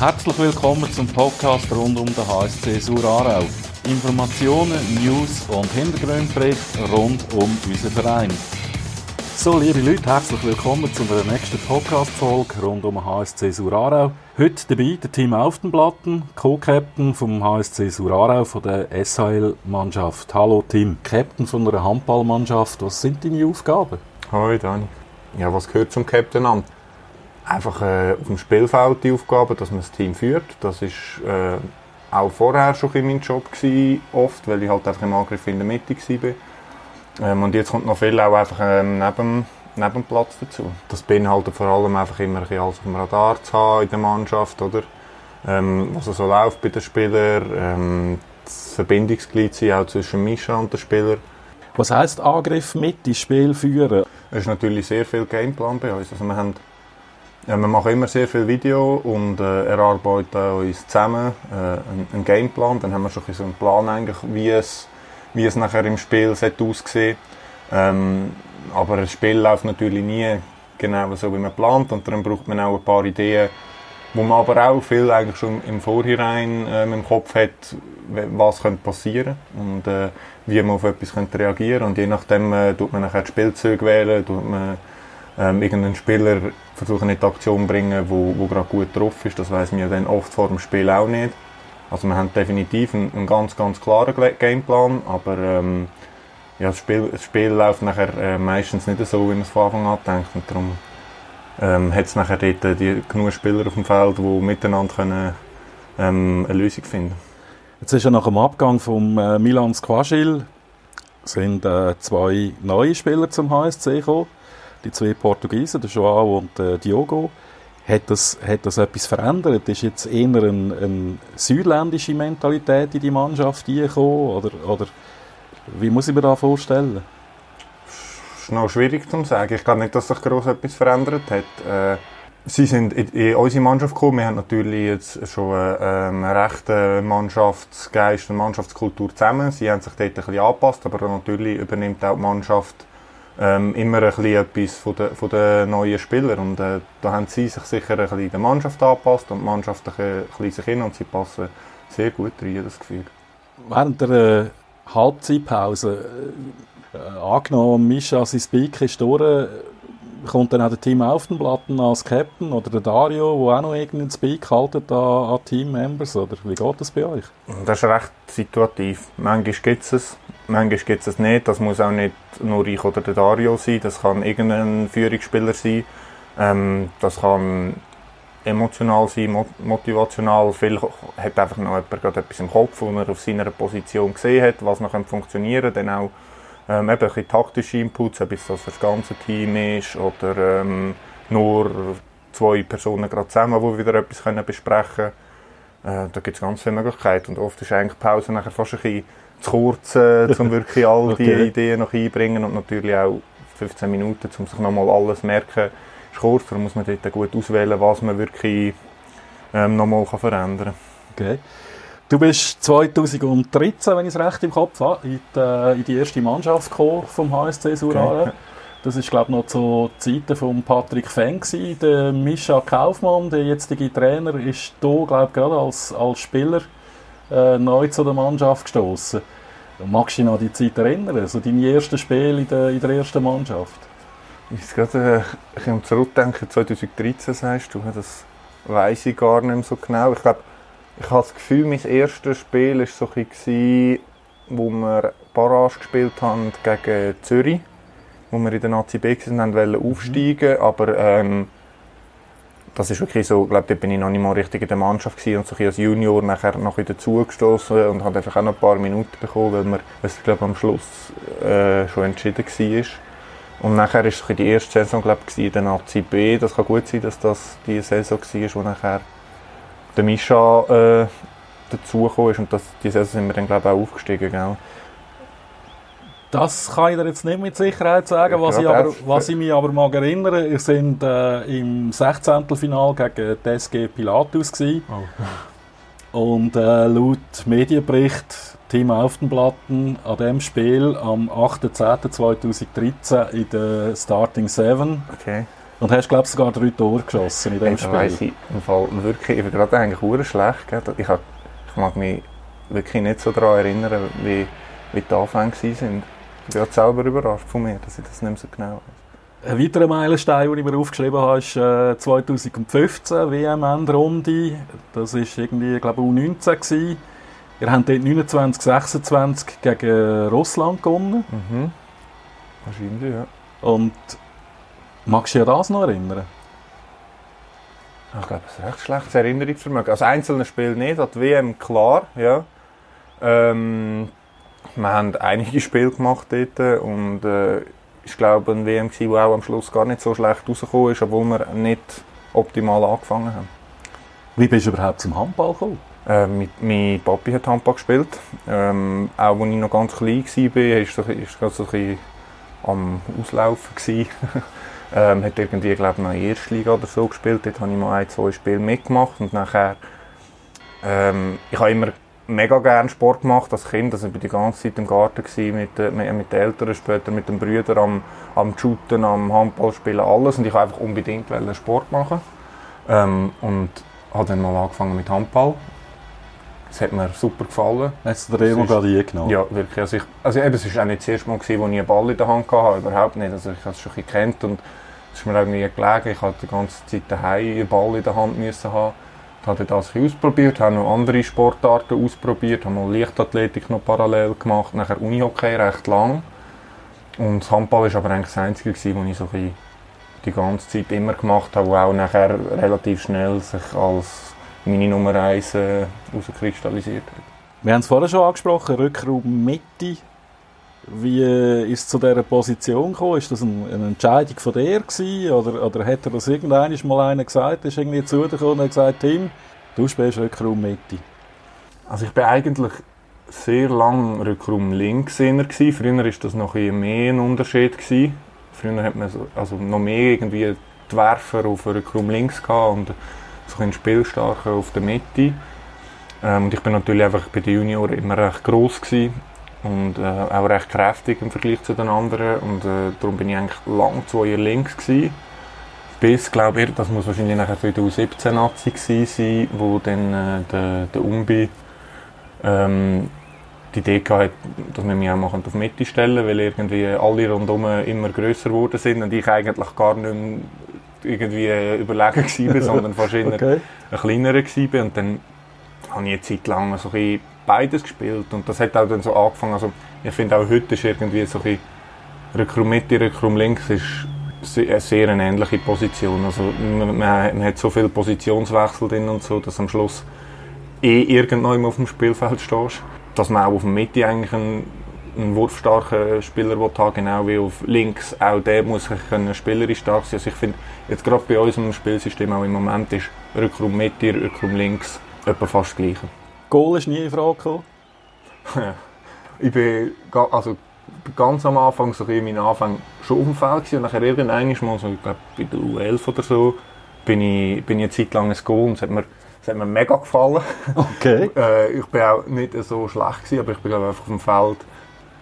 Herzlich willkommen zum Podcast rund um den HSC Suhr Aarau. Informationen, News und Hintergrundbericht rund um unseren Verein. So, liebe Leute, herzlich willkommen zu der nächsten Podcast-Folge rund um den HSC Suhr Aarau. Heute dabei der Tim Auf den Platten, Co-Captain vom HSC Suhr Aarau von der SHL-Mannschaft. Hallo Tim, Captain von einer Handballmannschaft. Was sind deine Aufgaben? Hoi Dani. Ja, was gehört zum Captainamt? Einfach auf dem Spielfeld die Aufgabe, dass man das Team führt. Das war auch vorher schon mein Job gewesen, oft, weil ich halt einfach im Angriff in der Mitte war. Und jetzt kommt noch viel auch einfach neben Platz dazu. Das beinhaltet vor allem einfach immer ein bisschen alles auf dem Radar zu haben in der Mannschaft, oder? Was so läuft bei den Spielern, das Verbindungsglied sein, auch zwischen Mischa und den Spielern. Was heisst Angriff mit ins Spiel führen? Es ist natürlich sehr viel Gameplan bei uns. Also wir machen immer sehr viel Video und erarbeiten uns zusammen einen Gameplan. Dann haben wir schon ein bisschen einen Plan, eigentlich, wie es nachher im Spiel aussehen soll. Aber ein Spiel läuft natürlich nie genau so, wie man plant. Und dann braucht man auch ein paar Ideen, wo man aber auch viel eigentlich schon im Vorhinein im Kopf hat, was könnte passieren und wie man auf etwas könnte reagieren. Und je nachdem tut man nachher die Spielzüge wählen, tut man irgendeinen Spieler versuchen in die Aktion zu bringen, wo gerade gut drauf ist. Das weiss man ja dann oft vor dem Spiel auch nicht. Also wir haben definitiv einen ganz, ganz klaren Gameplan, aber ja, das Spiel läuft nachher meistens nicht so, wie man es von Anfang an denkt. Und darum hat es nachher dort genug Spieler auf dem Feld, die miteinander können, eine Lösung finden können. Jetzt ist ja nach dem Abgang von Milan Squagile sind zwei neue Spieler zum HSC gekommen. Die zwei Portugiesen, der Joao und der Diogo. Hat das etwas verändert? Ist jetzt eher eine südländische Mentalität in die Mannschaft gekommen? Oder wie muss ich mir das vorstellen? Das ist noch schwierig zu sagen. Ich glaube nicht, dass sich gross etwas verändert hat. Sie sind in unsere Mannschaft gekommen. Wir haben natürlich jetzt schon einen rechten Mannschaftsgeist und Mannschaftskultur zusammen. Sie haben sich dort ein bisschen angepasst, aber natürlich übernimmt auch die Mannschaft immer ein bisschen etwas von den neuen Spielern. Und da haben sie sich sicher ein bisschen der Mannschaft angepasst und die Mannschaft ein bisschen sich hin und sie passen sehr gut rein, das Gefühl. Während der Halbzeitpause, angenommen Mischa sein Peak ist durch, kommt dann auch der Tim Auf den Platten als Captain oder der Dario, der auch noch irgendeinen Speak haltet an Teammembers, oder? Wie geht das bei euch? Das ist recht situativ. Manchmal gibt es, manchmal gibt es nicht. Das muss auch nicht nur ich oder der Dario sein. Das kann irgendein Führungsspieler sein. Das kann emotional sein, motivational. Viel hat einfach noch jemand gerade etwas im Kopf, wo er auf seiner Position gesehen hat, was noch funktionieren kann. Dann auch ein bisschen taktische Inputs, ob es das für das ganze Team ist oder nur zwei Personen gerade zusammen, die wieder etwas besprechen können. Da gibt es ganz viele Möglichkeiten. Und oft ist eigentlich die Pause nachher fast ein bisschen zu kurz, um wirklich all die Ideen noch einbringen. Und natürlich auch 15 Minuten, um sich nochmal alles merken, ist kurz. Da muss man dort gut auswählen, was man wirklich nochmal verändern kann. Okay. Du bist 2013, wenn ich es recht im Kopf habe, in die erste Mannschaft gekommen vom HSC Suhr Aarau. Das war, glaube ich, noch zu Zeiten von Patrick Feng. Der Mischa Kaufmann, der jetzige Trainer, ist hier, glaube ich, gerade als Spieler neu zu der Mannschaft gestoßen. Magst du dich noch an die Zeit erinnern? Also deine ersten Spiele in der ersten Mannschaft? Ich muss gerade zurückdenken, 2013 sagst du, das weiss ich gar nicht mehr so genau. Ich glaube, ich habe das Gefühl, mein erstes Spiel war so ein bisschen, wo wir Barrage gespielt haben gegen Zürich, wo wir in der Nazi B waren, wollten aufsteigen, aber das ist wirklich so, ich glaube, da bin ich noch nicht mal richtig in der Mannschaft gewesen und so als Junior nachher noch dazugestoßen und habe einfach auch noch ein paar Minuten bekommen, weil man, ich glaube, am Schluss schon entschieden war. Und nachher war so die erste Saison, glaube ich, in der Nazi B. Das kann gut sein, dass das die Saison war, wo nachher der Mischa dazugekommen ist und die Saison sind wir dann, glaube ich, auch aufgestiegen, gell? Das kann ich dir jetzt nicht mit Sicherheit sagen, was ich mich aber mag erinnere, wir sind im 16-Finale gegen die SG Pilatus gsi. Oh. Und laut Medienbericht Tim Auf den Platten an diesem Spiel am 8.10.2013 in der Starting 7. Okay. Und hast, glaube ich, sogar 3 Tore geschossen in diesem Spiel. Das weiss ich im Fall wirklich, ich war gerade eigentlich sehr schlecht. Ich mag mich wirklich nicht so daran erinnern, wie die Anfänge waren. Ich bin selber überrascht von mir, dass ich das nicht mehr so genau weiss. Ein weiterer Meilenstein, den ich mir aufgeschrieben habe, ist 2015, WM-Endrunde. Das war irgendwie, glaube ich, U19. Ihr habt dort 29-26 gegen Russland gewonnen. Mhm. Wahrscheinlich, ja. Und magst du dich an das noch erinnern? Ich glaube, es ist ein recht schlechtes Erinnerungsvermögen. Also einzelne Spiele nicht, an die WM klar, ja. Wir haben einige Spiele gemacht dort und ich glaube, eine WM war, die auch am Schluss gar nicht so schlecht rausgekommen ist, obwohl wir nicht optimal angefangen haben. Wie bist du überhaupt zum Handball gekommen? Mein Papi hat Handball gespielt. Auch als ich noch ganz klein war, war es so ein bisschen am Auslaufen gsi. Hat irgendwie, glaube ich, noch Erstliga oder so gespielt. Dort habe ich mal 1-2 Spiele mitgemacht und nachher... ich habe immer mega gerne Sport gemacht als Kind. Also ich war die ganze Zeit im Garten mit den Eltern, später mit den Brüdern, am Shooten, am Handball spielen, alles. Und ich wollte einfach unbedingt Sport machen. Und habe dann mal angefangen mit Handball. Das hat mir super gefallen. Hast du den Remo gerade eingenommen? Ja, wirklich. Also eben, es war auch nicht das erste Mal, als ich einen Ball in der Hand hatte. Überhaupt nicht. Also ich habe es schon gekannt und es ist mir irgendwie gelegen. Ich musste die ganze Zeit daheim einen Ball in der Hand haben. Ich habe das ausprobiert, habe noch andere Sportarten ausprobiert, habe mal Leichtathletik noch parallel gemacht, nachher Unihockey recht lang. Und das Handball war aber eigentlich das Einzige, das ich so die ganze Zeit immer gemacht habe, wo auch nachher relativ schnell sich als meine Nummer 1 herauskristallisiert hat. Wir haben es vorhin schon angesprochen, Rückraum Mitte. Wie ist es zu dieser Position gekommen? Ist das eine Entscheidung von dir gewesen? Oder hat er das mal einer gesagt? Ist irgendwie zu dir gekommen und hat gesagt, Tim, du spielst Rückraum Mitte? Also ich bin eigentlich sehr lange Rückraum links gewesen. Früher war das noch ein mehr ein Unterschied gewesen. Früher hat man noch mehr irgendwie die Werfer auf Rückraum links gehabt und so ein Spielstarker auf der Mitte. Und ich bin natürlich einfach bei den Junioren immer recht gross gewesen und auch recht kräftig im Vergleich zu den anderen. Und darum bin ich eigentlich lang zu eher links gewesen. Bis, glaube ich, das muss wahrscheinlich nachher 2017 Nazi gewesen sein, wo dann der Umbi die Idee hatte, dass wir mich auch mal auf die Mitte stellen, weil irgendwie alle rundherum immer grösser geworden sind und ich eigentlich gar nicht mehr irgendwie überlegen war, sondern fast eher okay, ein kleinerer war. Und dann habe ich eine Zeit lang so beides gespielt und das hat auch dann so angefangen. Also ich finde auch heute ist irgendwie so ein Rückraum Mitte, Rückraum links ist eine sehr ähnliche Position. Also man hat so viele Positionswechsel drin und so, dass am Schluss irgendwann auf dem Spielfeld stehst. Dass man auch auf der Mitte eigentlich einen wurfstarken Spieler haben, genau wie auf links. Auch der muss spielerisch stark sein. Also ich finde, jetzt gerade bei unserem Spielsystem auch im Moment ist Rückraum Mitte, Rückraum links etwa fast das Gleiche. Goal ist nie in Frage gekommen? Ich war ganz am Anfang, so in meinen Anfang schon auf dem Feld und nachher irgendwann mal, so, ich glaube bei der U11 oder so, bin ich eine Zeit lang ein Goal und es hat mir mega gefallen. Okay. Ich war auch nicht so schlecht gewesen, aber ich war einfach auf dem Feld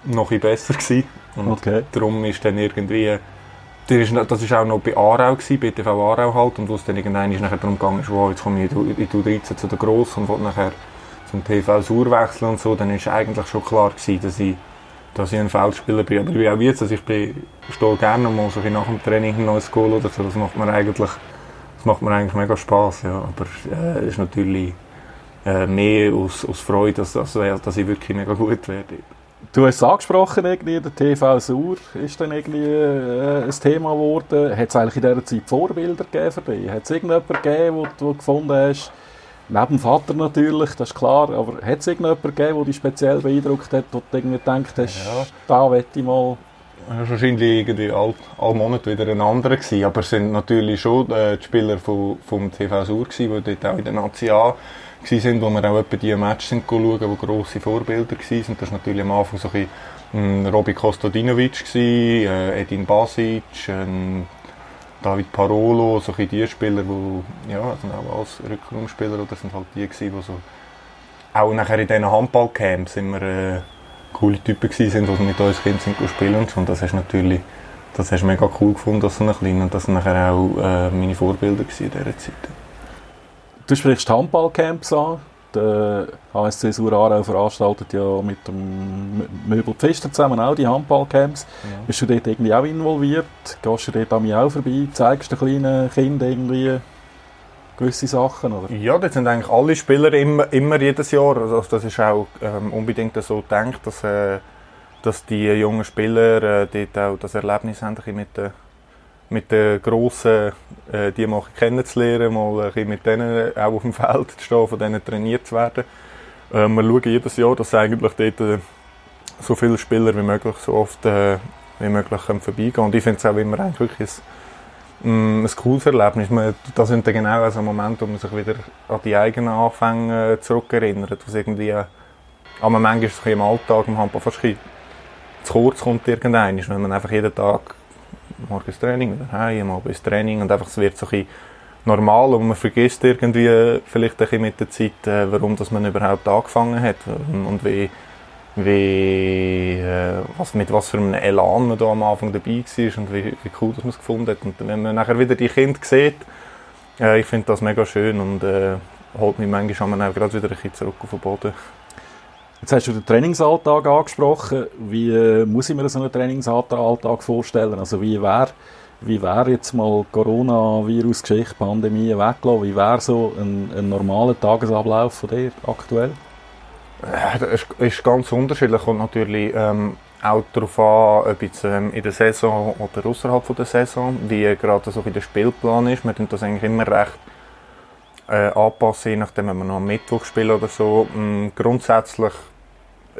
noch ein bisschen besser gewesen. Und okay, darum ist dann irgendwie... Das war auch noch bei Aarau, bei TV Aarau halt, und wo es dann irgendwann nachher darum ging, wow, jetzt komme ich in die U13 zu der Grossen und wollte nachher zum TV Sur wechseln und so, dann war eigentlich schon klar gewesen, dass ich ein Feldspieler bin. Aber wie auch jetzt, also ich stehe gerne mal so nach dem Training ein neues Goal oder so, das macht mir eigentlich mega Spass, ja. Aber es ist natürlich mehr aus Freude, dass ich wirklich mega gut werde. Du hast es angesprochen, der TV Sur ist dann irgendwie ein Thema geworden. Hat es eigentlich in dieser Zeit Vorbilder gegeben für dich? Hat es irgendjemanden gegeben, wo du gefunden hast, neben dem Vater natürlich, das ist klar, aber hat es irgendjemanden gegeben, der dich speziell beeindruckt hat, wo du irgendwie gedacht hast, ja, da möchte ich mal... Das war wahrscheinlich irgendwie alle Monate wieder ein anderer gewesen, aber es sind natürlich schon die Spieler vom TV Sur gewesen, die dort auch in der Nazi A waren, wo wir auch etwa diese Matches schauen, die grosse Vorbilder waren. Das war natürlich am Anfang so ein bisschen Robi Kostadinović, Edin Bašić, David Parolo, so die Spieler, die ja, sind auch als Rückraumspieler, oder sind halt die gewesen, die so auch nachher in diesen Handballcamps immer coole Typen gewesen sind, die mit uns Kindern spielen und so. Und das ist natürlich Das hast du mega cool gefunden, dass so klein und das nachher auch meine Vorbilder waren in dieser Zeit. Du sprichst Handballcamps an. Der HSC Suhr Aarau veranstaltet ja mit dem Möbel Pfister zusammen auch die Handballcamps. Ja. Bist du dort irgendwie auch involviert? Gehst du dort an mich auch vorbei? Zeigst du den kleinen Kindern irgendwie gewisse Sachen? Oder? Ja, das sind eigentlich alle Spieler immer jedes Jahr. Also das ist auch unbedingt so gedacht, dass die jungen Spieler dort auch das Erlebnis haben, mit den Grossen, die mal kennenzulernen, mal ein bisschen mit denen auch auf dem Feld zu stehen, von denen trainiert zu werden. Wir schauen jedes Jahr, dass eigentlich dort so viele Spieler wie möglich, so oft wie möglich vorbeigehen können. Und ich finde es auch immer eigentlich wirklich ein cooles Erlebnis. Das sind dann genau so Momente, wo man sich wieder an die eigenen Anfänge zurückerinnert, was irgendwie aber manchmal ist es im Alltag, im Handball fast zu kurz kommt irgendeiner, wenn man einfach jeden Tag morgens Training, wieder heim, am Abend ins Training und einfach, es wird so ein normal und man vergisst irgendwie vielleicht ein bisschen mit der Zeit, warum das man überhaupt angefangen hat und mit was für einem Elan man da am Anfang dabei war und wie cool man es gefunden hat. Und wenn man nachher wieder die Kinder sieht, ich finde das mega schön und holt mich manchmal auch gerade wieder ein bisschen zurück auf den Boden. Jetzt hast du den Trainingsalltag angesprochen. Wie muss ich mir so einen Trainingsalltag vorstellen? Also wie wäre jetzt mal Coronavirus-Geschichte, Pandemie weggelassen? Wie wäre so ein normaler Tagesablauf von dir aktuell? Das ist ganz unterschiedlich und natürlich auch darauf an, ob jetzt in der Saison oder außerhalb der Saison, wie gerade so der Spielplan ist. Wir tun das eigentlich immer recht anpassen, nachdem wir noch am Mittwoch spielen oder so. Grundsätzlich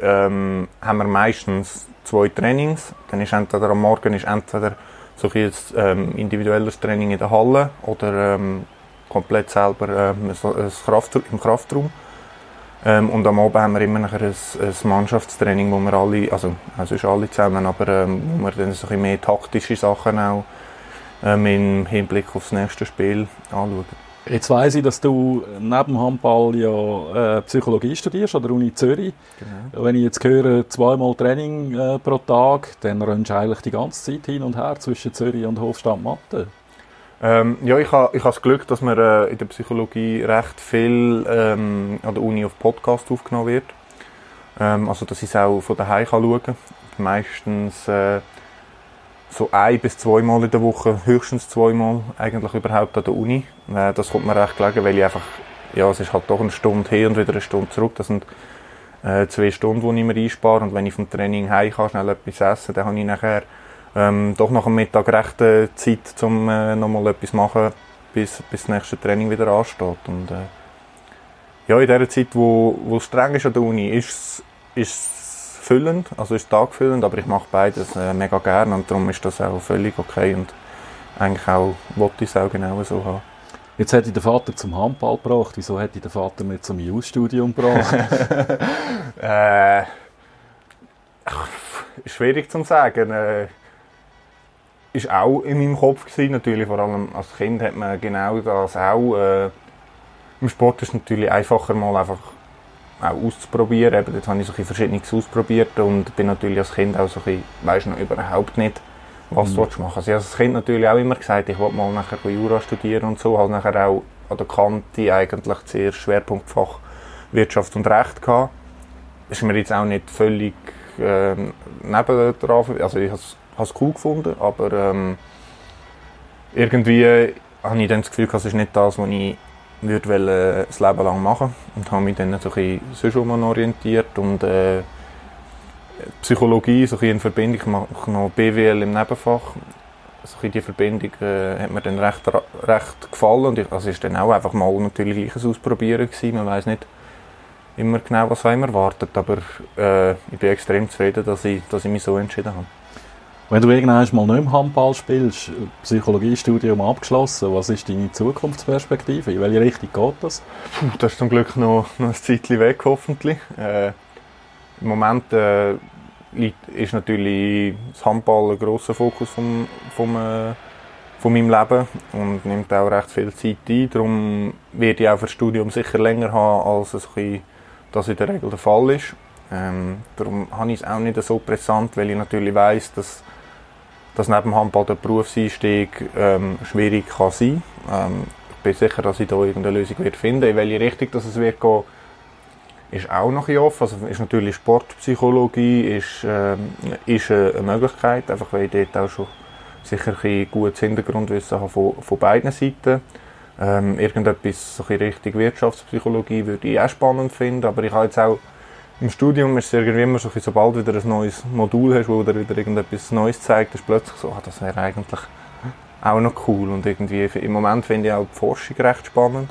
haben wir meistens 2 Trainings. Dann ist entweder am Morgen ist entweder so ein individuelles Training in der Halle oder komplett selber im Kraftraum. Und am Abend haben wir immer nachher ein Mannschaftstraining, wo wir alle, also ist alle zusammen, aber wo wir dann so ein bisschen mehr taktische Sachen auch im Hinblick auf das nächste Spiel anschauen. Jetzt weiss ich, dass du neben Handball ja Psychologie studierst an der Uni Zürich. Genau. Wenn ich jetzt höre, 2-mal Training pro Tag, dann rennst du eigentlich die ganze Zeit hin und her zwischen Zürich und Hofstadt Matten. Ja, ich habe das Glück, dass man in der Psychologie recht viel an der Uni auf Podcast aufgenommen wird. Also, dass ich es auch von daheim schauen kann. Meistens so 1- bis 2-mal in der Woche, höchstens 2-mal eigentlich überhaupt an der Uni. Das kommt mir recht gelegen, weil ich einfach, ja, es ist halt doch eine Stunde hin und wieder eine Stunde zurück. Das sind 2 Stunden, die ich mir einspare. Und wenn ich vom Training heim kann, schnell etwas essen, dann habe ich nachher doch nach dem Mittag recht Zeit, um nochmal etwas zu machen, bis das nächste Training wieder ansteht. Und ja, in dieser Zeit, wo es streng ist an der Uni, ist füllend, also ist tagfüllend, aber ich mache beides mega gerne und darum ist das auch völlig okay und eigentlich auch wollte ich es auch genau so haben. Jetzt hätte ich den Vater zum Handball gebracht, wieso hätte ich den Vater nicht zum Jus-Studium gebracht? Schwierig zu sagen. Ist auch in meinem Kopf gewesen, natürlich, vor allem als Kind hat man genau das auch. Im Sport ist es natürlich einfacher, mal einfach auch auszuprobieren. Eben, dort habe ich so Verschiedenes ausprobiert und bin natürlich als Kind auch so ein bisschen, überhaupt nicht, was du machen willst. Also ich habe als Kind natürlich auch immer gesagt, ich wollte mal nachher Jura studieren und so. Habe nachher auch an der Kante eigentlich zuerst Schwerpunktfach Wirtschaft und Recht gehabt. Das ist mir jetzt auch nicht völlig neben dran. Also ich habe es cool gefunden, aber irgendwie habe ich dann das Gefühl, das ist nicht das, was ich würde das Leben lang machen und habe mich dann so ein bisschen orientiert und Psychologie so ein bisschen in Verbindung, ich mache noch BWL im Nebenfach, so ein bisschen die Verbindung hat mir dann recht gefallen und es ist dann auch einfach mal natürlich gleiches Ausprobieren gewesen, man weiss nicht immer genau, was einem erwartet, aber ich bin extrem zufrieden, dass ich mich so entschieden habe. Wenn du irgendwann mal nicht im Handball spielst, Psychologiestudium abgeschlossen, was ist deine Zukunftsperspektive? In welche Richtung geht das? Das ist zum Glück noch ein Zeitchen weg, hoffentlich. Im Moment ist natürlich das Handball ein grosser Fokus von meinem Leben und nimmt auch recht viel Zeit ein. Darum werde ich auch für das Studium sicher länger haben, als das in der Regel der Fall ist. Darum habe ich es auch nicht so präsent, weil ich natürlich weiss, dass dass neben Handball der Berufseinstieg schwierig kann sein. Ich bin sicher, dass ich da irgendeine Lösung finden werde. In welche Richtung dass es wird gehen, ist auch noch ein offen. Also ist natürlich Sportpsychologie ist eine Möglichkeit, einfach weil ich dort auch schon sicher ein gutes Hintergrundwissen habe von beiden Seiten. Irgendetwas so in Richtung Wirtschaftspsychologie würde ich auch spannend finden, aber ich habe jetzt auch im Studium ist es irgendwie immer so, sobald wieder ein neues Modul hast, wo dir wieder irgendetwas Neues zeigt, ist plötzlich so, das wäre eigentlich auch noch cool. Und irgendwie im Moment finde ich auch die Forschung recht spannend.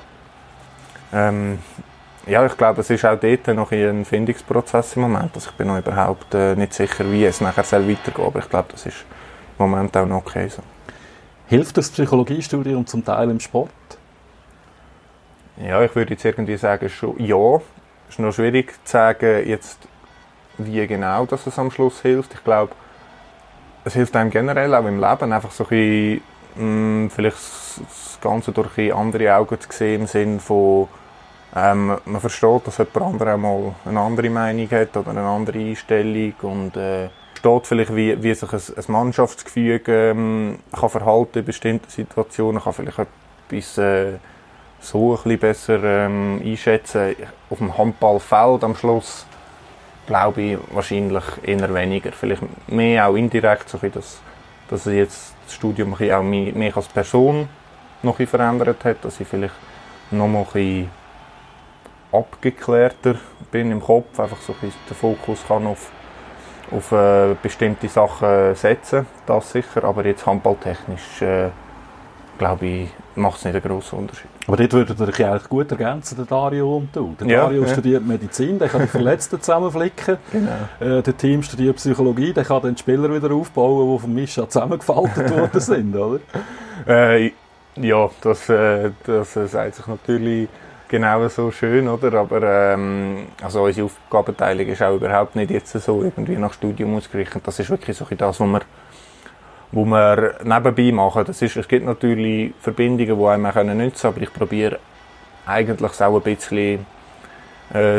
Ja, ich glaube, es ist auch dort noch ein Findungsprozess im Moment. Also ich bin noch überhaupt nicht sicher, wie es nachher weitergeht, aber ich glaube, das ist im Moment auch noch okay so. Hilft das Psychologiestudium zum Teil im Sport? Ja, ich würde jetzt irgendwie sagen, schon ja. Es ist noch schwierig zu sagen, jetzt, wie genau dass es am Schluss hilft. Ich glaube, es hilft einem generell auch im Leben, einfach so ein bisschen, vielleicht das Ganze durch andere Augen zu sehen, im Sinne von, man versteht, dass jemand anderer auch mal eine andere Meinung hat oder eine andere Einstellung und versteht vielleicht, wie sich ein Mannschaftsgefüge kann verhalten in bestimmten Situationen, kann vielleicht etwas so ein bisschen besser einschätzen. Auf dem Handballfeld am Schluss glaube ich wahrscheinlich eher weniger. Vielleicht mehr auch indirekt, so dass ich jetzt das Studium auch mich als Person noch verändert hat, dass ich vielleicht noch mal ein abgeklärter bin im Kopf, einfach so ein den Fokus kann auf bestimmte Sachen setzen, das sicher, aber jetzt handballtechnisch glaube ich, macht es nicht einen grossen Unterschied. Aber dort würde er dich eigentlich gut ergänzen, der Dario und du. Der Dario studiert Medizin, der kann die Verletzten zusammenflicken. Genau. Der Team studiert Psychologie, der kann den Spieler wieder aufbauen, die von Mischa zusammengefaltet worden sind, oder? Ja, das sagt sich natürlich genau so schön, oder? Aber also unsere Aufgabenteilung ist auch überhaupt nicht jetzt so irgendwie nach Studium ausgerichtet. Das ist wirklich so das, was wir nebenbei machen. Es gibt natürlich Verbindungen, die einem auch nützen können, aber ich probiere eigentlich auch ein bisschen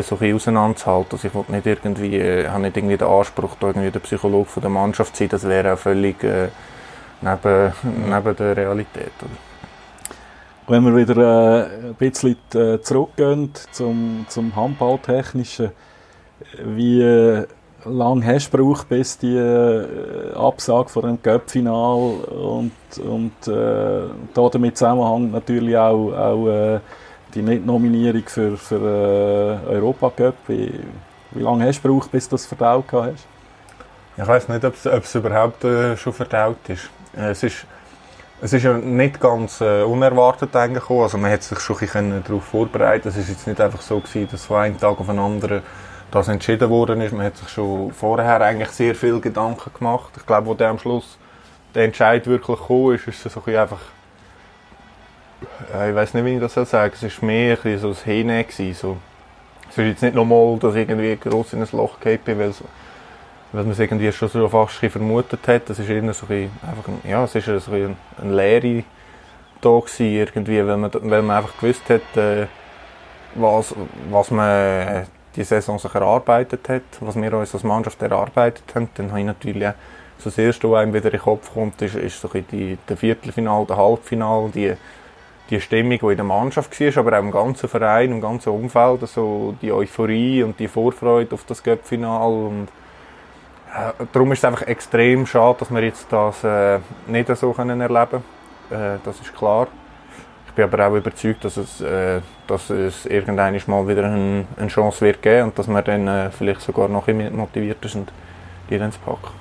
so ein auseinanderzuhalten. Also ich will nicht irgendwie, habe nicht irgendwie den Anspruch, da irgendwie der Psychologe von der Mannschaft zu sein. Das wäre auch völlig neben der Realität. Wenn wir wieder ein bisschen zurückgehen zum Handballtechnischen, wie lange hast du gebraucht, bis die Absage von dem Cup-Final und damit zusammenhängt natürlich auch die Nicht-Nominierung für Europa-Cup. Wie lange hast du gebraucht, bis du das verdaut hast? Ich weiss nicht, ob es überhaupt schon verdaut ist. Es ist ja nicht ganz unerwartet gekommen. Also man hat sich schon ein bisschen darauf vorbereiten. Es war jetzt nicht einfach so gewesen, dass von einem Tag auf den anderen das entschieden worden ist. Man hat sich schon vorher eigentlich sehr viel Gedanken gemacht. Ich glaube, wo der am Schluss der Entscheid wirklich gekommen ist, ist es so ein bisschen einfach, ich weiß nicht, wie ich das sagen soll, es war mehr ein bisschen so das Hinein gewesen, so. Es ist jetzt nicht normal, dass ich irgendwie gross in ein Loch gefallen bin, weil man es irgendwie schon so fast vermutet hat. Es ist eher so ein einfach, ja, es ist so ein Leere da gewesen, irgendwie, weil man einfach gewusst hat, was man die Saison sich erarbeitet hat, was wir uns als Mannschaft erarbeitet haben. Dann habe ich natürlich so das Erste, was einem wieder in den Kopf kommt, ist so der Viertelfinal, der Halbfinal, die Stimmung, die in der Mannschaft war, aber auch im ganzen Verein, im ganzen Umfeld, also die Euphorie und die Vorfreude auf das Cup-Final. Und darum ist es einfach extrem schade, dass wir jetzt das nicht so erleben können. Das ist klar. Ich bin aber auch überzeugt, dass es irgendwann mal wieder eine Chance wird geben und dass wir dann vielleicht sogar noch motivierter sind, die dann zu packen.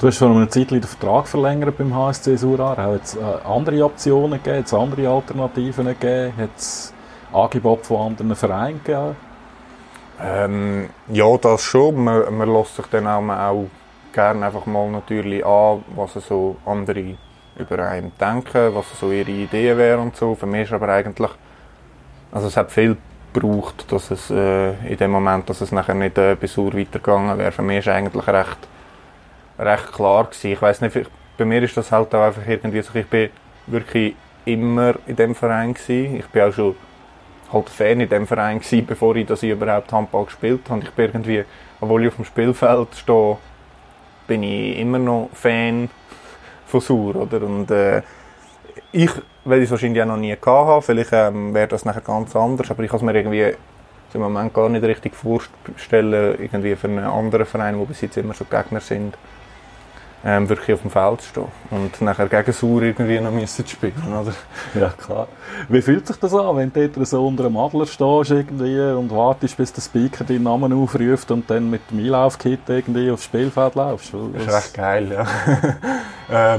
Du hast vor einer Zeit den Vertrag verlängert beim HSC Suhr Aarau. Hat es andere Optionen gegeben? Hat es andere Alternativen gegeben? Hat es Angebote von anderen Vereinen gegeben? Ja, das schon. Man lässt sich dann auch gerne einfach mal natürlich an, was so andere über einen denken, was so ihre Ideen wären und so. Für mich ist aber eigentlich, also es hat viel gebraucht, dass es in dem Moment, dass es nachher nicht bis Suhr weitergegangen wäre. Für mich ist eigentlich recht klar gewesen. Ich weiss nicht, bei mir ist das halt auch einfach irgendwie so, ich bin wirklich immer in dem Verein gewesen. Ich bin auch schon halt Fan in dem Verein gewesen, bevor ich das überhaupt Handball gespielt habe. Ich bin irgendwie, obwohl ich auf dem Spielfeld stehe, bin ich immer noch Fan von Sur, oder? Und ich werde es wahrscheinlich auch noch nie gehabt haben, vielleicht wäre das nachher ganz anders, aber ich kann es mir irgendwie im Moment gar nicht richtig vorstellen, irgendwie für einen anderen Verein, wo bis jetzt immer so Gegner sind, wirklich auf dem Feld zu stehen und nachher gegen Sur irgendwie noch müssen zu spielen, oder? Ja, klar. Wie fühlt sich das an, wenn du dort so unter einem Adler stehst irgendwie und wartest, bis der Speaker deinen Namen aufruft und dann mit dem Einlaufkit irgendwie aufs Spielfeld laufst? Das ist recht geil, ja.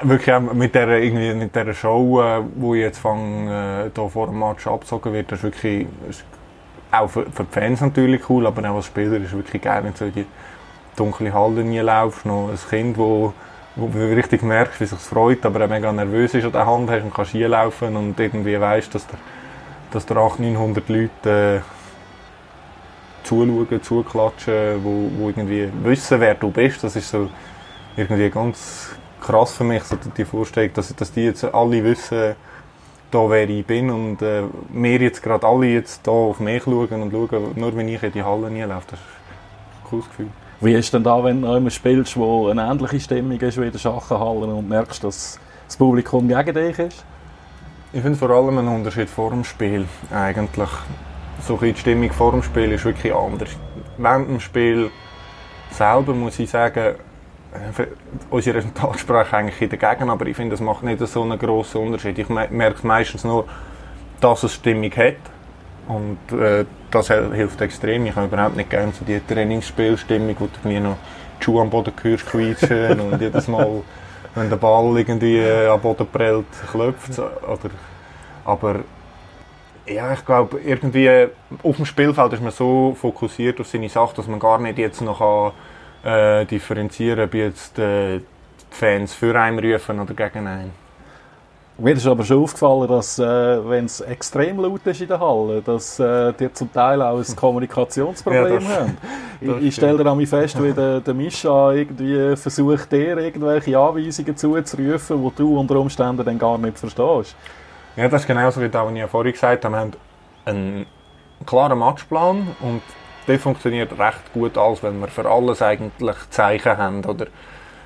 Wirklich auch mit dieser Show, die jetzt hier vor dem Match abgezogen wird, das ist wirklich auch für die Fans natürlich cool, aber auch als Spieler ist wirklich geil, wenn du in die dunkle Halle nie laufst, noch ein Kind, wo richtig merkst, wie es sich freut, aber auch mega nervös ist an der Hand hast und kannst hier laufen und irgendwie weisst, dass der 800-900 Leute zuschauen, zuklatschen, wo irgendwie wissen, wer du bist, das ist so irgendwie ganz krass für mich, so die Vorstellung, dass die jetzt alle wissen, da wer ich bin und mir jetzt gerade alle jetzt da auf mich schauen und schauen, nur wenn ich in die Halle reinlaufe, das ist ein cooles Gefühl. Wie ist denn da, wenn du immer spielst, wo eine ähnliche Stimmung ist wie in der Schachenhalle und merkst, dass das Publikum gegen dich ist? Ich finde vor allem einen Unterschied vor dem Spiel eigentlich. So ein bisschen die Stimmung vor dem Spiel ist wirklich anders. Während dem Spiel selber muss ich sagen, unsere Resultate sprechen eigentlich dagegen, aber ich finde, das macht nicht so einen grossen Unterschied. Ich merke meistens nur, dass es Stimmung hat und das hilft extrem. Ich habe überhaupt nicht gerne so die Trainingsspielstimmung, wo du mir noch die Schuhe am Boden hörst quietschen und jedes Mal, wenn der Ball irgendwie am Boden prellt, klopft. Aber ja, ich glaube, irgendwie auf dem Spielfeld ist man so fokussiert auf seine Sache, dass man gar nicht jetzt noch an differenzieren, ob jetzt die Fans für einen rufen oder gegen einen. Mir ist aber schon aufgefallen, dass wenn es extrem laut ist in der Halle, dass die zum Teil auch ein Kommunikationsproblem ja, haben. Ich stelle dann fest, wie der Mischa irgendwie versucht, dir irgendwelche Anweisungen zuzurufen, die du unter Umständen dann gar nicht verstehst. Ja, das ist genauso wie das, was ich ja vorhin gesagt habe. Wir haben einen klaren Matchplan und das funktioniert recht gut alles, weil wir für alles eigentlich Zeichen haben, oder?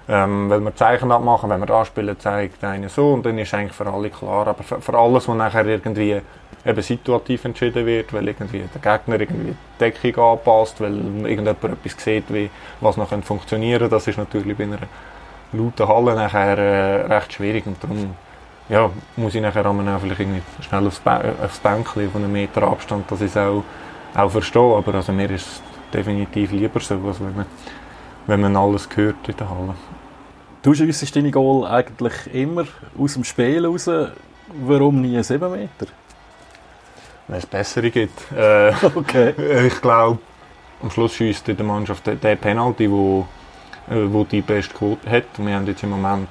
Weil wir Zeichen abmachen, wenn wir anspielen, zeigt einer so und dann ist eigentlich für alle klar. Aber für alles, was nachher irgendwie eben situativ entschieden wird, weil irgendwie der Gegner irgendwie die Deckung anpasst, weil irgendjemand etwas sieht, wie was noch funktionieren kann, das ist natürlich bei einer lauten Halle nachher recht schwierig und darum ja, muss ich nachher auch vielleicht irgendwie schnell aufs Bänkchen von einem Meter Abstand, das ist auch verstehen, aber also mir ist es definitiv lieber so, als wenn man alles hört in der Halle. Du schiessest deine Goal eigentlich immer aus dem Spiel raus. Warum nie 7 Meter? Wenn es bessere gibt. Okay. Ich glaube, am Schluss schiesst in der Mannschaft der Penalty, wo die beste Quote hat. Wir haben jetzt im Moment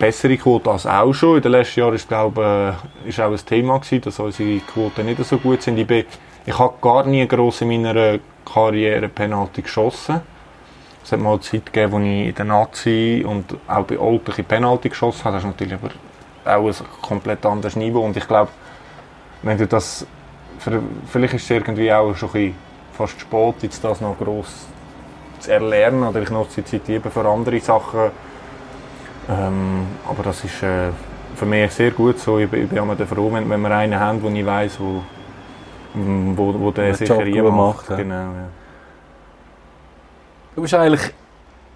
bessere Quote als auch schon. In den letzten Jahren ist es auch ein Thema gewesen, dass unsere Quoten nicht so gut sind. Ich habe gar nie gross in meiner Karriere Penalty geschossen. Es hat mal eine Zeit gegeben, als ich in der Nazi und auch bei Olten Penalty geschossen habe. Das ist natürlich aber auch ein komplett anderes Niveau. Und ich glaube, wenn du das, vielleicht ist es irgendwie auch schon ein bisschen fast spät, jetzt das noch gross zu erlernen. Oder ich nutze die Zeit lieber für andere Sachen. Aber das ist für mich sehr gut so. Ich bin auch mal froh, wenn wir einen haben, wo ich weiss, wo der sicher jemand macht. Ja. Genau, ja. Du bist eigentlich,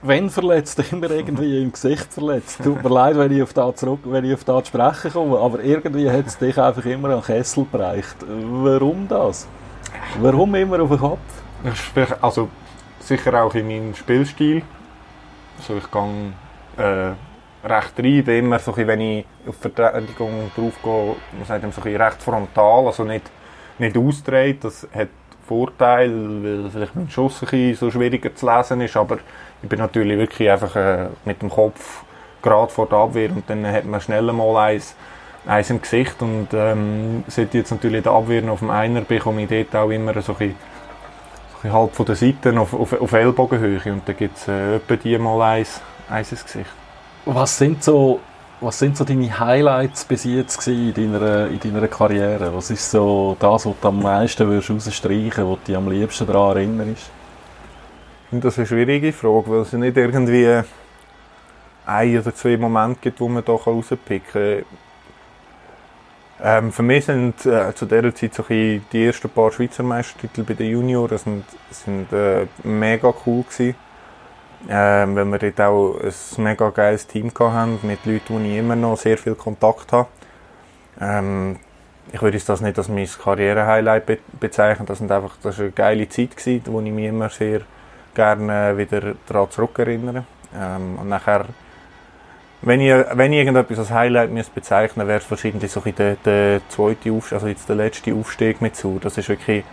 wenn verletzt, immer irgendwie im Gesicht verletzt. Tut mir leid, wenn ich auf das sprechen komme, aber irgendwie hat es dich einfach immer an den Kessel gereicht. Warum das? Warum immer auf den Kopf? Also, sicher auch in meinem Spielstil. Also, ich gehe recht rein, bin immer so, wenn ich auf die Verteidigung draufgehe, man sagt immer so recht frontal, also nicht ausdreht, das hat Vorteil, weil vielleicht mein Schuss ein bisschen so schwieriger zu lesen ist, aber ich bin natürlich wirklich einfach mit dem Kopf gerade vor der Abwehr und dann hat man schnell mal eins im Gesicht und seit jetzt natürlich der Abwehr noch auf dem Einer bin, komme ich dort auch immer so ein bisschen halb von der Seite auf Ellbogenhöhe und dann gibt es etwa die mal eins ins Gesicht. Was sind so deine Highlights bis jetzt gewesen in deiner Karriere? Was ist so das, was du am meisten rausstreichen würdest, was dich am liebsten daran erinnerst? Das ist eine schwierige Frage, weil es nicht irgendwie ein oder zwei Momente gibt, die man hier rauspicken kann. Für mich sind zu dieser Zeit so die ersten paar Schweizer Meistertitel bei den Junioren sind mega cool gewesen. Weil wir dort auch ein mega geiles Team hatten, mit Leuten, die ich immer noch sehr viel Kontakt habe. Ich würde das nicht als mein Karriere-Highlight bezeichnen, das war eine geile Zeit gewesen, wo ich mich immer sehr gerne wieder daran zurückerinnere. Und nachher, wenn ich irgendetwas als Highlight bezeichnen müsste, wäre es wahrscheinlich so der zweite Aufstieg, also jetzt der letzte Aufstieg mit Suhr. Das ist wirklich,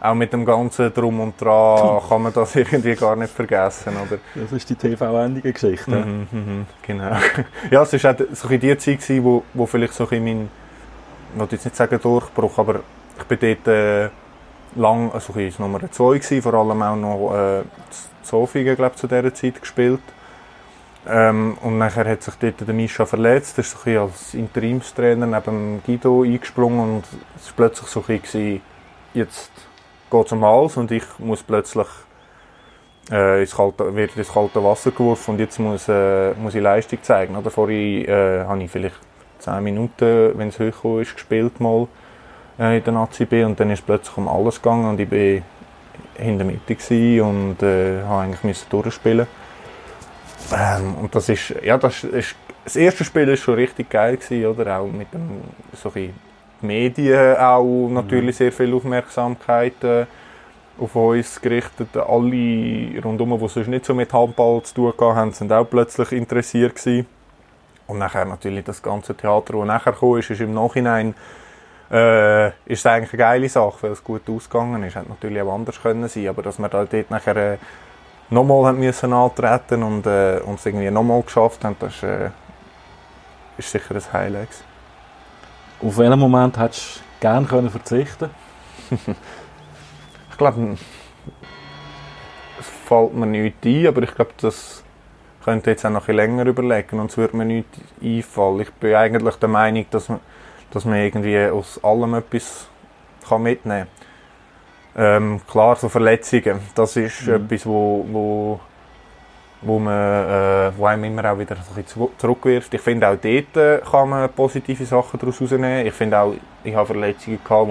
auch mit dem ganzen Drum und Dran kann man das irgendwie gar nicht vergessen. Oder? Das ist die TV-endige Geschichte. Mhm, genau. Ja, es war auch so die Zeit, wo vielleicht so mein, ich will jetzt nicht sagen Durchbruch, aber ich war dort lang als Nummer 2, vor allem auch noch Zofingen, glaube ich, zu dieser Zeit gespielt. Und nachher hat sich dort der Mischa verletzt, ist so als Interimstrainer neben Guido eingesprungen und es war plötzlich so ein bisschen, jetzt geht es um Hals und ich muss plötzlich ins kalte Wasser geworfen und jetzt muss ich Leistung zeigen. Oder? Vorher habe ich vielleicht 10 Minuten, wenn es hochgekommen ist, gespielt mal in der Nazi-B und dann ist es plötzlich um alles gegangen und ich war in der Mitte und habe eigentlich durchspielen. Und das ist, ja, das erste Spiel war schon richtig geil gewesen, oder? Auch mit dem, so ein Medien auch natürlich sehr viel Aufmerksamkeit auf uns gerichtet. Alle rundum, die sonst nicht so mit Handball zu tun hatten, sind auch plötzlich interessiert gewesen. Und nachher natürlich das ganze Theater, das nachher gekommen ist, ist im Nachhinein ist es eigentlich eine geile Sache, weil es gut ausgegangen ist. Hätte natürlich auch anders können sein, aber dass wir da dort nachher nochmal antreten und uns irgendwie nochmal geschafft haben, das ist sicher ein Highlight. Auf welchen Moment hättest du gerne verzichten können? Ich glaube, es fällt mir nichts ein, aber ich glaube, das könnte jetzt auch noch ein bisschen länger überlegen und es würde mir nichts einfallen. Ich bin eigentlich der Meinung, dass man irgendwie aus allem etwas mitnehmen kann. Klar, so Verletzungen, das ist etwas, wo einem immer auch wieder zurückwirft. Ich finde, auch dort kann man positive Sachen daraus herausnehmen. Ich finde auch, ich habe Verletzungen gehabt,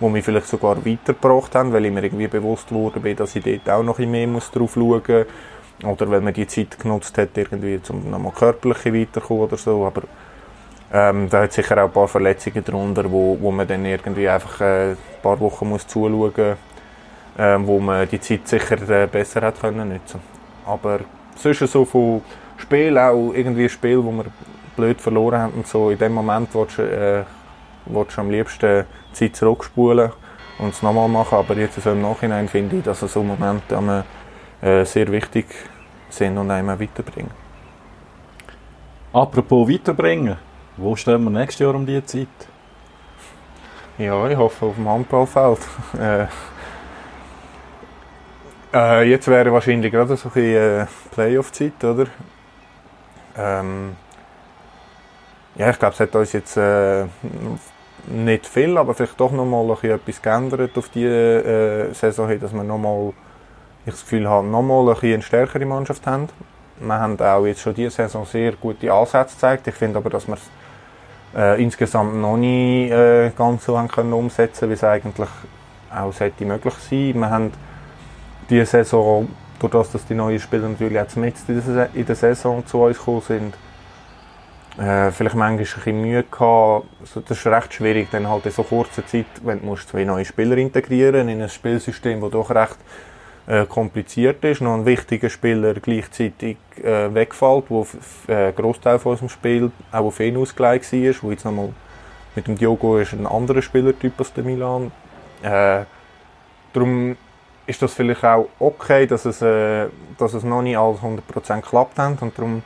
die mich vielleicht sogar weitergebracht haben, weil ich mir irgendwie bewusst wurde, dass ich dort auch noch ein bisschen mehr drauf schauen muss. Oder weil man die Zeit genutzt hat, irgendwie, um nochmal körperlich weiterzukommen oder so. Aber da hat sicher auch ein paar Verletzungen darunter, wo man dann irgendwie einfach ein paar Wochen muss zuschauen muss, wo man die Zeit sicher besser hat können nutzen. Aber sonst so von Spielen, auch irgendwie Spiel, wo wir blöd verloren haben und so, in dem Moment willst du am liebsten Zeit zurückspulen und es nochmal machen. Aber jetzt so im Nachhinein finde ich, dass so Momente einem, sehr wichtig sind und einem auch weiterbringen. Apropos weiterbringen, wo stehen wir nächstes Jahr um diese Zeit? Ja, ich hoffe auf dem Handballfeld. Jetzt wäre wahrscheinlich gerade so eine Playoff-Zeit, oder? Ja, ich glaube, es hat uns jetzt nicht viel, aber vielleicht doch noch mal etwas geändert auf diese Saison, dass wir noch mal, ich das Gefühl habe, noch mal eine stärkere Mannschaft haben. Wir haben auch jetzt schon diese Saison sehr gute Ansätze gezeigt. Ich finde aber, dass wir es insgesamt noch nicht ganz so haben können umsetzen, wie es eigentlich auch hätte möglich sein. Wir haben diese Saison, dadurch, dass die neuen Spieler natürlich auch in der Saison zu uns gekommen sind, vielleicht manchmal ein bisschen Mühe gehabt. Also das ist recht schwierig, dann halt in so kurzer Zeit, wenn du zwei neue Spieler integrieren in ein Spielsystem, das doch recht kompliziert ist, noch ein wichtiger Spieler gleichzeitig wegfällt, der einen Großteil von unserem Spiel auch auf ihn ausgelegt war, wo jetzt nochmal mit dem Diogo ist ein anderer Spielertyp als der Milan. Darum ist das vielleicht auch okay, dass es noch nicht alles 100% geklappt hat. Und darum,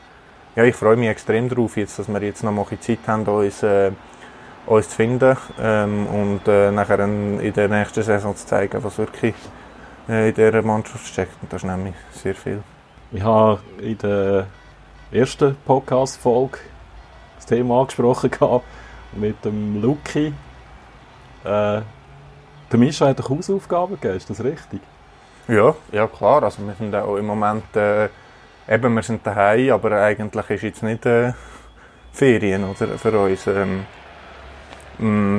ja, ich freue mich extrem darauf, dass wir jetzt noch mal Zeit haben, uns zu finden und nachher in der nächsten Saison zu zeigen, was wirklich in dieser Mannschaft steckt. Und das ist nämlich sehr viel. Ich habe in der ersten Podcast-Folge das Thema angesprochen mit dem Luki. Der Mischa hat doch Hausaufgaben gegeben, ist das richtig? Ja, klar. Also wir sind auch im Moment eben, wir sind daheim, aber eigentlich ist jetzt nicht Ferien oder, für uns.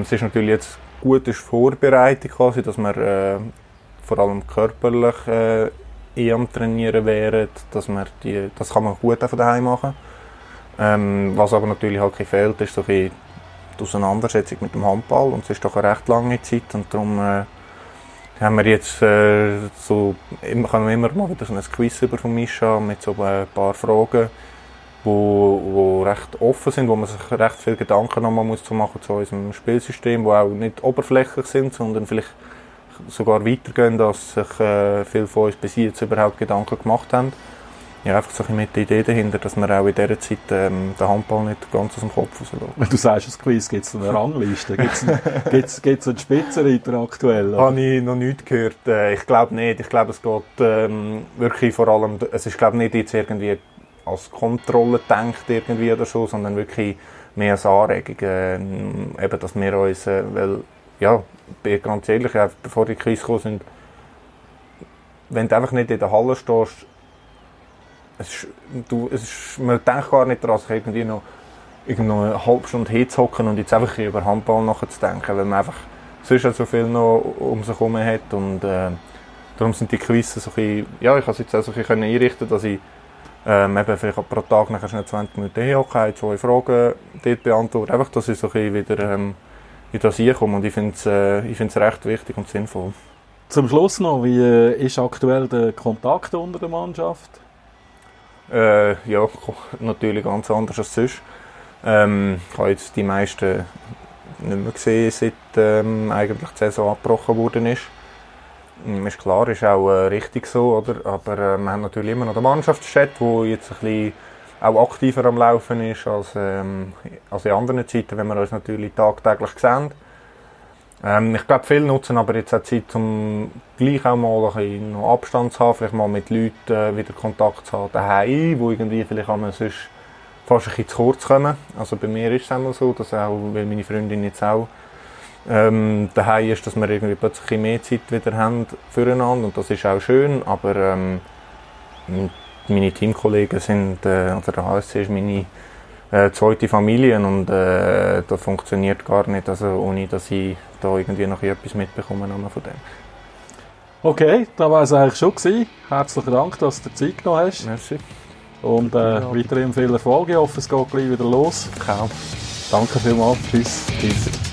Es ist natürlich jetzt gut ist Vorbereitung, quasi, dass wir vor allem körperlich am Trainieren wären. Dass wir das kann man gut auch von daheim machen. Was aber natürlich halt fehlt, ist so die Auseinandersetzung mit dem Handball. Und es ist doch eine recht lange Zeit. Und darum haben wir jetzt so, können wir immer mal wieder so ein Quiz über von Mischa mit so ein paar Fragen, die recht offen sind, wo man sich recht viel Gedanken noch mal zu machen zu unserem Spielsystem, die auch nicht oberflächlich sind, sondern vielleicht sogar weitergehen, dass sich viele von uns bis jetzt überhaupt Gedanken gemacht haben. Ja, einfach so ein bisschen mit der Idee dahinter, dass man auch in dieser Zeit den Handball nicht ganz aus dem Kopf rauslässt. Wenn du sagst, ein Quiz, gibt es eine Rangliste? Gibt es einen Spitzenreiter aktuell? Habe ich noch nichts gehört. Ich glaube nicht. Ich glaube, es geht wirklich vor allem, es ist glaube nicht jetzt irgendwie als Kontrolle denkt irgendwie oder so, sondern wirklich mehr als Anregung. Eben, dass wir uns, weil, ja, ganz ehrlich, bevor die Quiz gekommen sind, wenn du einfach nicht in der Halle stehst, man denkt gar nicht daran, sich irgendwie noch eine halbe Stunde hinzuhocken und jetzt einfach über Handball nachzudenken, weil man einfach sonst so viel noch um sich herum hat. Und darum sind die Quizze so ein bisschen, ja, ich konnte es jetzt auch so ein bisschen einrichten, dass ich eben vielleicht pro Tag nachher schnell 20 Minuten hinhocken, 2 Fragen dort beantworten, einfach, dass ich so ein bisschen wieder in das hinkomme. Und ich finde es recht wichtig und sinnvoll. Zum Schluss noch, wie ist aktuell der Kontakt unter der Mannschaft? Ja, natürlich ganz anders als sonst. Ich habe jetzt die meisten nicht mehr gesehen, seit eigentlich die Saison abgebrochen worden ist. Ist klar, ist auch richtig so, oder? Aber wir haben natürlich immer noch den Mannschaftschat, der jetzt ein bisschen auch aktiver am Laufen ist als in anderen Zeiten, wenn wir uns natürlich tagtäglich sehen. Ich glaube, viele nutzen aber jetzt auch Zeit, um gleich auch mal ein bisschen noch Abstand zu haben, vielleicht mal mit Leuten wieder Kontakt zu haben daheim, wo irgendwie vielleicht auch sonst fast ein bisschen zu kurz kommen. Also bei mir ist es immer so, dass auch, weil meine Freundin jetzt auch daheim ist, dass wir irgendwie plötzlich mehr Zeit wieder haben füreinander, und das ist auch schön, aber meine Teamkollegen sind, also der HSC ist meine zweite Familie, und das funktioniert gar nicht, also ohne dass ich da irgendwie noch etwas mitbekomme von dem. Okay, das war es eigentlich schon gewesen. Herzlichen Dank, dass du dir Zeit genommen hast. Merci. Und weiterhin viel Erfolg. Ich hoffe, es geht gleich wieder los. Kaum. Danke vielmals. Tschüss. Tschüss.